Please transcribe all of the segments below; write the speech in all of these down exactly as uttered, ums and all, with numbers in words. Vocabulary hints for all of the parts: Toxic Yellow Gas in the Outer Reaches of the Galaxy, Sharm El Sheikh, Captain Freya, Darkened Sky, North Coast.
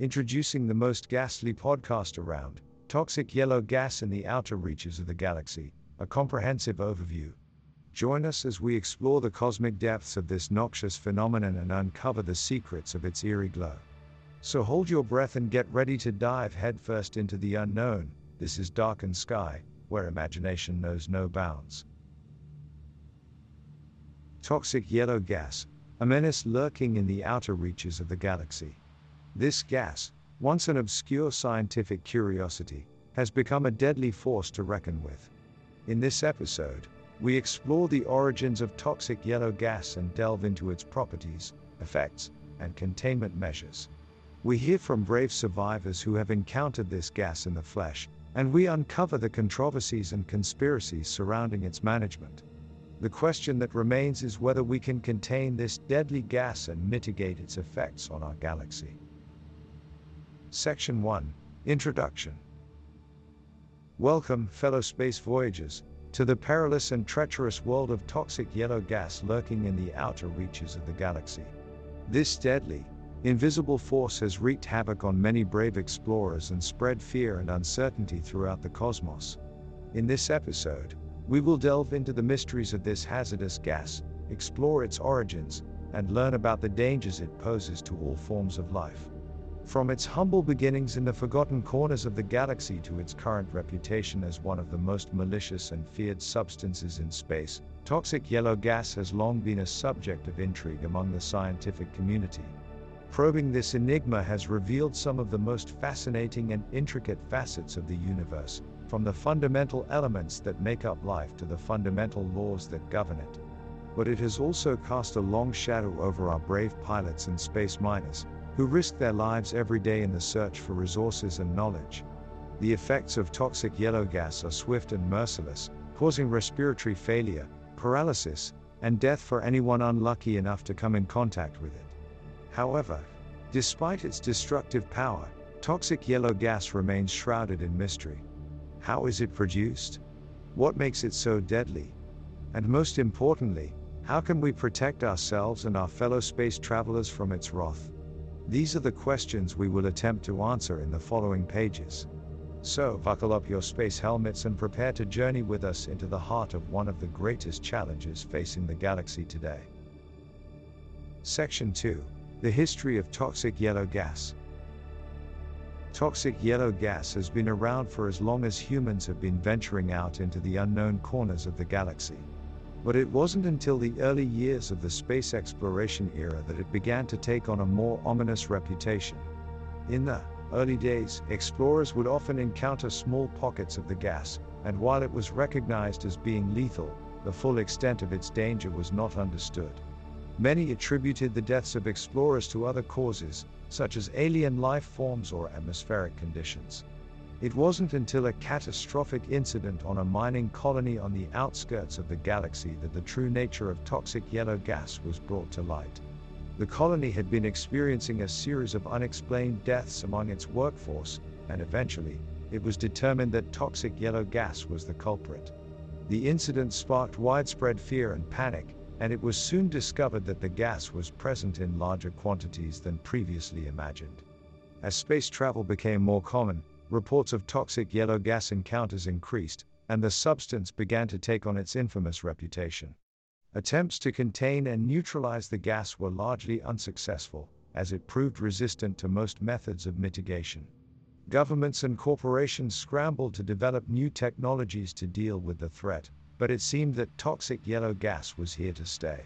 Introducing the most ghastly podcast around, Toxic Yellow Gas in the Outer Reaches of the Galaxy, a comprehensive overview. Join us as we explore the cosmic depths of this noxious phenomenon and uncover the secrets of its eerie glow. So hold your breath and get ready to dive headfirst into the unknown. This is Darkened Sky, where imagination knows no bounds. Toxic yellow gas, a menace lurking in the outer reaches of the galaxy. This gas, once an obscure scientific curiosity, has become a deadly force to reckon with. In this episode, we explore the origins of toxic yellow gas and delve into its properties, effects, and containment measures. We hear from brave survivors who have encountered this gas in the flesh, and we uncover the controversies and conspiracies surrounding its management. The question that remains is whether we can contain this deadly gas and mitigate its effects on our galaxy. Section one. Introduction. Welcome, fellow space voyagers, to the perilous and treacherous world of toxic yellow gas lurking in the outer reaches of the galaxy. This deadly, invisible force has wreaked havoc on many brave explorers and spread fear and uncertainty throughout the cosmos. In this episode, we will delve into the mysteries of this hazardous gas, explore its origins, and learn about the dangers it poses to all forms of life. From its humble beginnings in the forgotten corners of the galaxy to its current reputation as one of the most malicious and feared substances in space, toxic yellow gas has long been a subject of intrigue among the scientific community. Probing this enigma has revealed some of the most fascinating and intricate facets of the universe, from the fundamental elements that make up life to the fundamental laws that govern it. But it has also cast a long shadow over our brave pilots and space miners, who risk their lives every day in the search for resources and knowledge. The effects of toxic yellow gas are swift and merciless, causing respiratory failure, paralysis, and death for anyone unlucky enough to come in contact with it. However, despite its destructive power, toxic yellow gas remains shrouded in mystery. How is it produced? What makes it so deadly? And most importantly, how can we protect ourselves and our fellow space travelers from its wrath? These are the questions we will attempt to answer in the following pages. So buckle up your space helmets and prepare to journey with us into the heart of one of the greatest challenges facing the galaxy today. Section two. The history of toxic yellow gas. Toxic yellow gas has been around for as long as humans have been venturing out into the unknown corners of the galaxy. But it wasn't until the early years of the space exploration era that it began to take on a more ominous reputation. In the early days, explorers would often encounter small pockets of the gas, and while it was recognized as being lethal, the full extent of its danger was not understood. Many attributed the deaths of explorers to other causes, such as alien life forms or atmospheric conditions. It wasn't until a catastrophic incident on a mining colony on the outskirts of the galaxy that the true nature of toxic yellow gas was brought to light. The colony had been experiencing a series of unexplained deaths among its workforce, and eventually, it was determined that toxic yellow gas was the culprit. The incident sparked widespread fear and panic, and it was soon discovered that the gas was present in larger quantities than previously imagined. As space travel became more common, reports of toxic yellow gas encounters increased, and the substance began to take on its infamous reputation. Attempts to contain and neutralize the gas were largely unsuccessful, as it proved resistant to most methods of mitigation. Governments and corporations scrambled to develop new technologies to deal with the threat, but it seemed that toxic yellow gas was here to stay.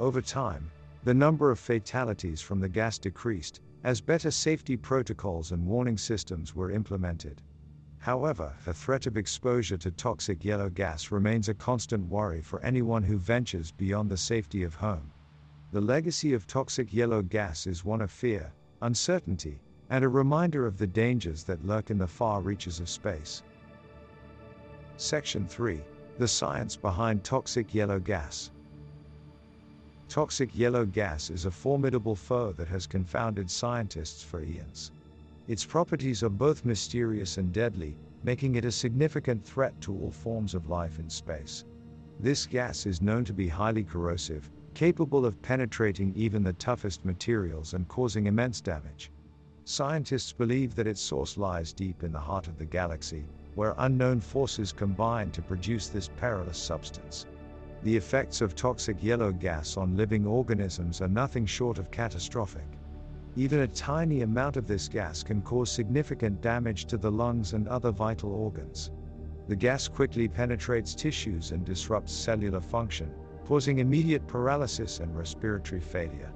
Over time, the number of fatalities from the gas decreased, as better safety protocols and warning systems were implemented. However, the threat of exposure to toxic yellow gas remains a constant worry for anyone who ventures beyond the safety of home. The legacy of toxic yellow gas is one of fear, uncertainty, and a reminder of the dangers that lurk in the far reaches of space. Section three. The science behind toxic yellow gas. Toxic yellow gas is a formidable foe that has confounded scientists for eons. Its properties are both mysterious and deadly, making it a significant threat to all forms of life in space. This gas is known to be highly corrosive, capable of penetrating even the toughest materials and causing immense damage. Scientists believe that its source lies deep in the heart of the galaxy, where unknown forces combine to produce this perilous substance. The effects of toxic yellow gas on living organisms are nothing short of catastrophic. Even a tiny amount of this gas can cause significant damage to the lungs and other vital organs. The gas quickly penetrates tissues and disrupts cellular function, causing immediate paralysis and respiratory failure.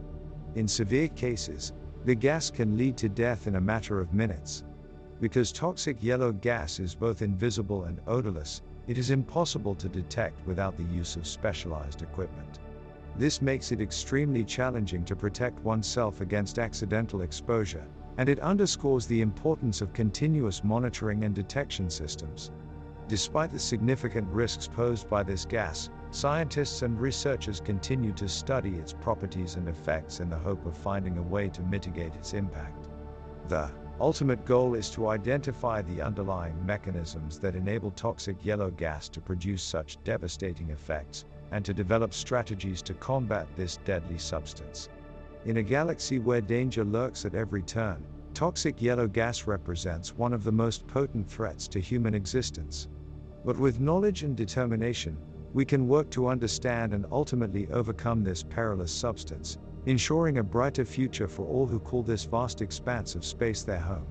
In severe cases, the gas can lead to death in a matter of minutes. Because toxic yellow gas is both invisible and odorless, it is impossible to detect without the use of specialized equipment. This makes it extremely challenging to protect oneself against accidental exposure, and it underscores the importance of continuous monitoring and detection systems. Despite the significant risks posed by this gas, scientists and researchers continue to study its properties and effects in the hope of finding a way to mitigate its impact. The ultimate goal is to identify the underlying mechanisms that enable toxic yellow gas to produce such devastating effects, and to develop strategies to combat this deadly substance. In a galaxy where danger lurks at every turn, toxic yellow gas represents one of the most potent threats to human existence. But with knowledge and determination, we can work to understand and ultimately overcome this perilous substance, ensuring a brighter future for all who call this vast expanse of space their home.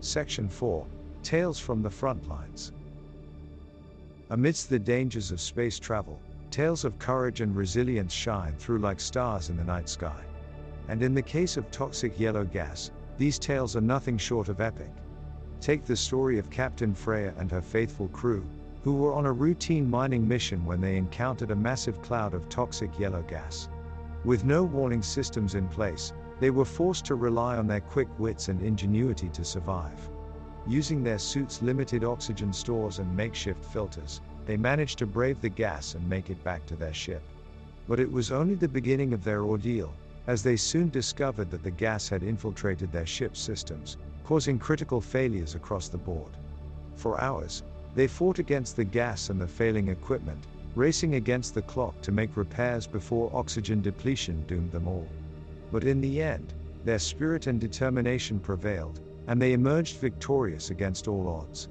Section four. Tales from the Frontlines. Amidst the dangers of space travel, tales of courage and resilience shine through like stars in the night sky. And in the case of toxic yellow gas, these tales are nothing short of epic. Take the story of Captain Freya and her faithful crew, who were on a routine mining mission when they encountered a massive cloud of toxic yellow gas. With no warning systems in place, they were forced to rely on their quick wits and ingenuity to survive. Using their suits' limited oxygen stores and makeshift filters, they managed to brave the gas and make it back to their ship. But it was only the beginning of their ordeal, as they soon discovered that the gas had infiltrated their ship's systems, causing critical failures across the board. For hours, they fought against the gas and the failing equipment, racing against the clock to make repairs before oxygen depletion doomed them all. But in the end, their spirit and determination prevailed, and they emerged victorious against all odds.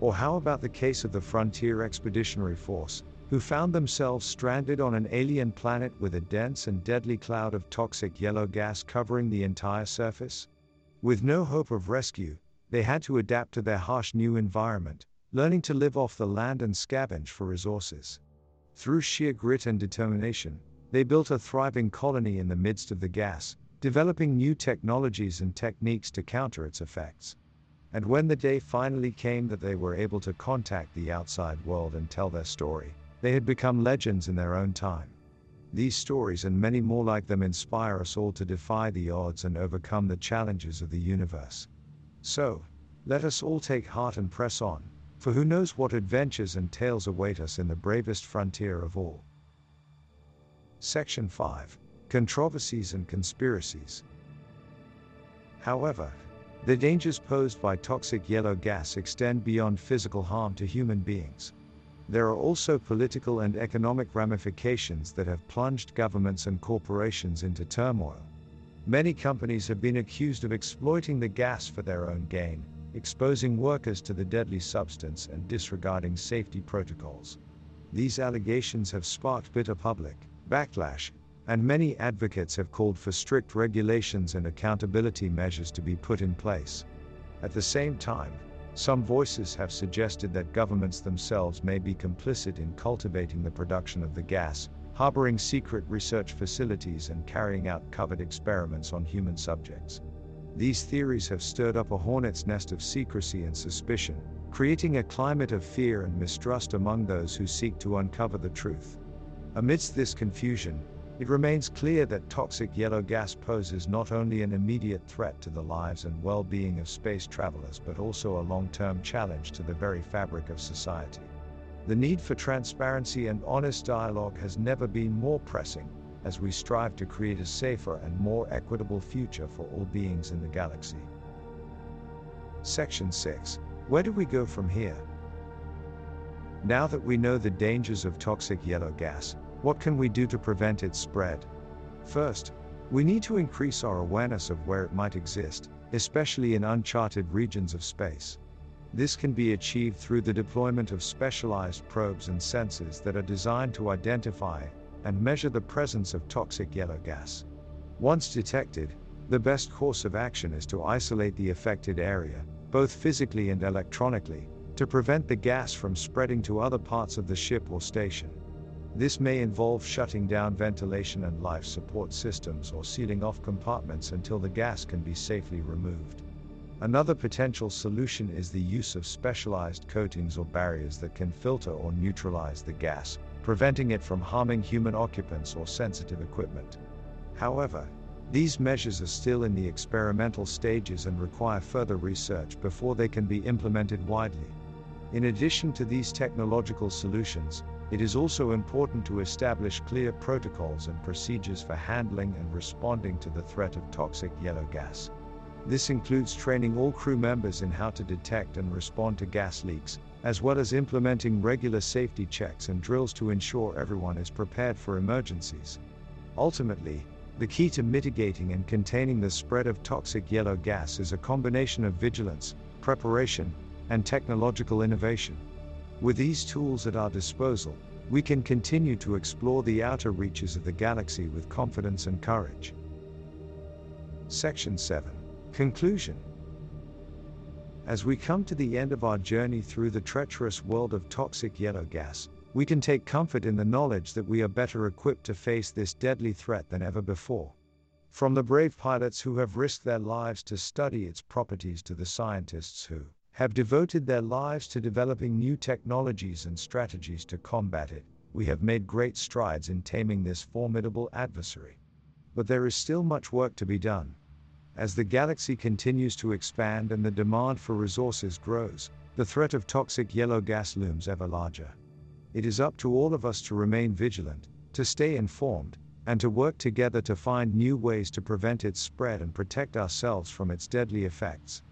Or how about the case of the Frontier Expeditionary Force, who found themselves stranded on an alien planet with a dense and deadly cloud of toxic yellow gas covering the entire surface? With no hope of rescue, they had to adapt to their harsh new environment, learning to live off the land and scavenge for resources. Through sheer grit and determination, they built a thriving colony in the midst of the gas, developing new technologies and techniques to counter its effects. And when the day finally came that they were able to contact the outside world and tell their story, they had become legends in their own time. These stories and many more like them inspire us all to defy the odds and overcome the challenges of the universe. So, let us all take heart and press on, for who knows what adventures and tales await us in the bravest frontier of all. Section five. Controversies and Conspiracies. However, the dangers posed by toxic yellow gas extend beyond physical harm to human beings. There are also political and economic ramifications that have plunged governments and corporations into turmoil. Many companies have been accused of exploiting the gas for their own gain, exposing workers to the deadly substance and disregarding safety protocols. These allegations have sparked bitter public backlash, and many advocates have called for strict regulations and accountability measures to be put in place. At the same time, some voices have suggested that governments themselves may be complicit in cultivating the production of the gas, harboring secret research facilities and carrying out covert experiments on human subjects. These theories have stirred up a hornet's nest of secrecy and suspicion, creating a climate of fear and mistrust among those who seek to uncover the truth. Amidst this confusion, it remains clear that toxic yellow gas poses not only an immediate threat to the lives and well-being of space travelers but also a long-term challenge to the very fabric of society. The need for transparency and honest dialogue has never been more pressing, as we strive to create a safer and more equitable future for all beings in the galaxy. Section six. Where do we go from here? Now that we know the dangers of toxic yellow gas, what can we do to prevent its spread? First, We need to increase our awareness of where it might exist, especially in uncharted regions of space. This can be achieved through the deployment of specialized probes and sensors that are designed to identify and measure the presence of toxic yellow gas. Once detected, the best course of action is to isolate the affected area, both physically and electronically, to prevent the gas from spreading to other parts of the ship or station. This may involve shutting down ventilation and life support systems or sealing off compartments until the gas can be safely removed. Another potential solution is the use of specialized coatings or barriers that can filter or neutralize the gas, preventing it from harming human occupants or sensitive equipment. However, these measures are still in the experimental stages and require further research before they can be implemented widely. In addition to these technological solutions, it is also important to establish clear protocols and procedures for handling and responding to the threat of toxic yellow gas. This includes training all crew members in how to detect and respond to gas leaks, as well as implementing regular safety checks and drills to ensure everyone is prepared for emergencies. Ultimately, the key to mitigating and containing the spread of toxic yellow gas is a combination of vigilance, preparation, and technological innovation. With these tools at our disposal, we can continue to explore the outer reaches of the galaxy with confidence and courage. Section seven. Conclusion. As we come to the end of our journey through the treacherous world of toxic yellow gas, we can take comfort in the knowledge that we are better equipped to face this deadly threat than ever before. From the brave pilots who have risked their lives to study its properties to the scientists who have devoted their lives to developing new technologies and strategies to combat it, we have made great strides in taming this formidable adversary. But there is still much work to be done. As the galaxy continues to expand and the demand for resources grows, the threat of toxic yellow gas looms ever larger. It is up to all of us to remain vigilant, to stay informed, and to work together to find new ways to prevent its spread and protect ourselves from its deadly effects.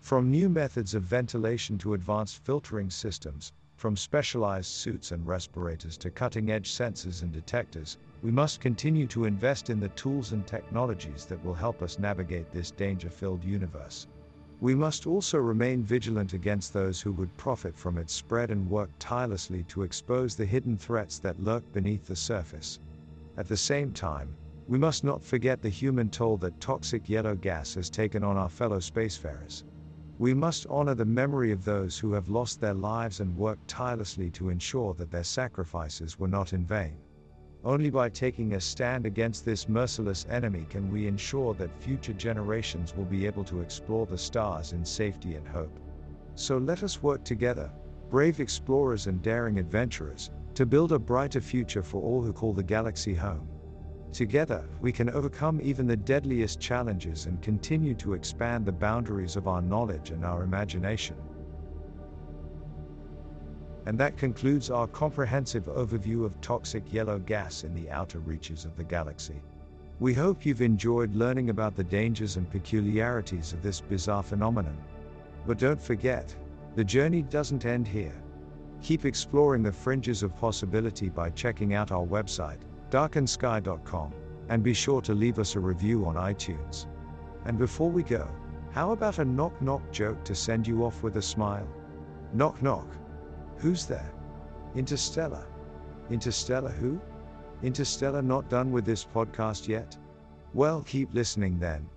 From new methods of ventilation to advanced filtering systems, from specialized suits and respirators to cutting-edge sensors and detectors, we must continue to invest in the tools and technologies that will help us navigate this danger-filled universe. We must also remain vigilant against those who would profit from its spread and work tirelessly to expose the hidden threats that lurk beneath the surface. At the same time, we must not forget the human toll that toxic yellow gas has taken on our fellow spacefarers. We must honor the memory of those who have lost their lives and worked tirelessly to ensure that their sacrifices were not in vain. Only by taking a stand against this merciless enemy can we ensure that future generations will be able to explore the stars in safety and hope. So let us work together, brave explorers and daring adventurers, to build a brighter future for all who call the galaxy home. Together, we can overcome even the deadliest challenges and continue to expand the boundaries of our knowledge and our imagination. And that concludes our comprehensive overview of toxic yellow gas in the outer reaches of the galaxy. We hope you've enjoyed learning about the dangers and peculiarities of this bizarre phenomenon. But don't forget, the journey doesn't end here. Keep exploring the fringes of possibility by checking out our website, darkened sky dot com, and be sure to leave us a review on iTunes. And before we go, how about a knock-knock joke to send you off with a smile? Knock-knock. Who's there? Interstellar. Interstellar who? Interstellar not done with this podcast yet? Well, keep listening then.